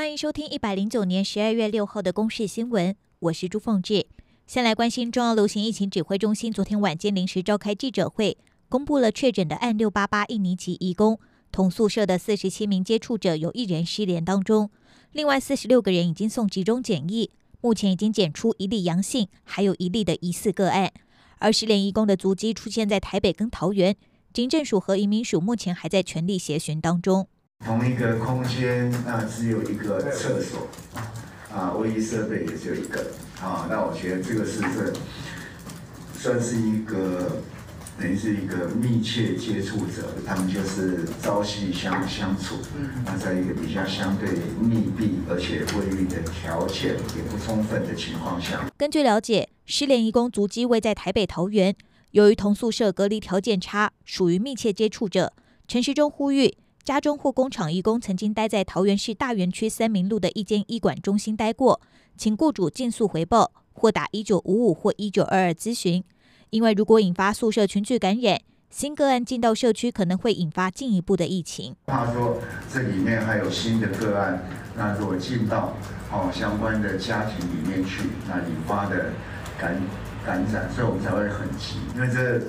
欢迎收听109年12月6号的公视新闻，我是朱凤志。先来关心中央流行疫情指挥中心昨天晚间临时召开记者会，公布了确诊的案688印尼籍移工，同宿舍的47名接触者有1人失联当中，另外46个人已经送集中检疫，目前已经检出1例阳性，还有1例的疑似个案。而失联移工的足迹出现在台北跟桃园，警政署和移民署目前还在全力协寻当中。同一个空间，只有一个厕所，卫浴设备也只有一个，那我觉得这个是算是一个等于是一个密切接触者，他们就是朝夕相处，那在一个比较相对密闭而且卫浴的条件也不充分的情况下。根据了解，失联移工足迹位在台北桃园，由于同宿舍隔离条件差，属于密切接触者。陈时中呼吁，家中或工厂移工曾经待在桃园市大园区3民路的一间医管中心待过，请雇主尽速回报，或打1955或1922咨询。因为如果引发宿舍群聚感染，新个案进到社区可能会引发进一步的疫情。他说这里面还有新的个案，那如果进到相关的家庭里面去，那引发的感染，所以我们才会很急，因为这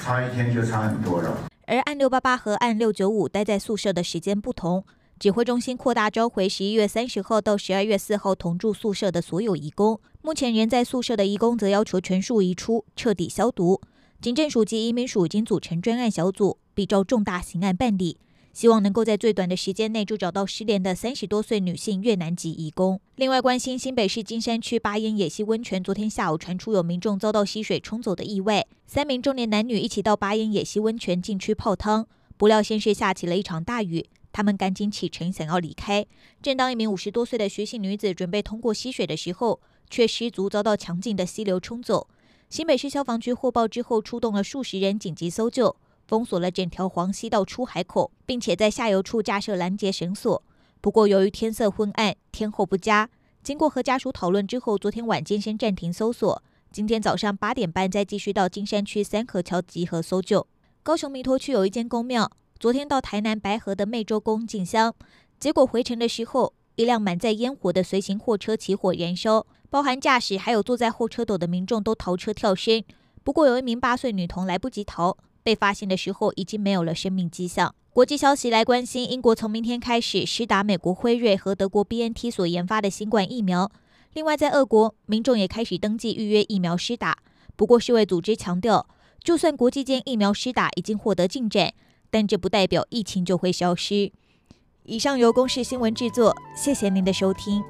差一天就差很多了。而案688和案695待在宿舍的时间不同，指挥中心扩大召回11月30号到12月4号同住宿舍的所有移工，目前仍在宿舍的移工则要求全数移出，彻底消毒。警政署及移民署已经组成专案小组，比照重大刑案办理，希望能够在最短的时间内就找到失联的30多岁女性越南籍移工。另外关心新北市金山区八烟野溪温泉，昨天下午传出有民众遭到溪水冲走的意外，3名中年男女一起到八烟野溪温泉禁区泡汤，不料先是下起了一场大雨，他们赶紧启程想要离开，正当一名50多岁的徐姓女子准备通过溪水的时候，却失足遭到强劲的溪流冲走。新北市消防局获报之后，出动了数十人紧急搜救，封锁了整条黄溪到出海口，并且在下游处架设拦截绳索。不过由于天色昏暗，天候不佳，经过和家属讨论之后，昨天晚间先暂停搜索，今天早上8点半再继续到金山区3合桥集合搜救。高雄弥陀区有一间公庙，昨天到台南白河的湄洲宫进香，结果回程的时候，一辆满载烟火的随行货车起火燃烧，包含驾驶还有坐在后车斗的民众都逃车跳身，不过有一名8岁女童来不及逃，被发现的时候已经没有了生命迹象。国际消息来关心，英国从明天开始施打美国辉瑞和德国 BNT 所研发的新冠疫苗。另外在俄国，民众也开始登记预约疫苗施打。不过世卫组织强调，就算国际间疫苗施打已经获得进展，但这不代表疫情就会消失。以上由公视新闻制作，谢谢您的收听。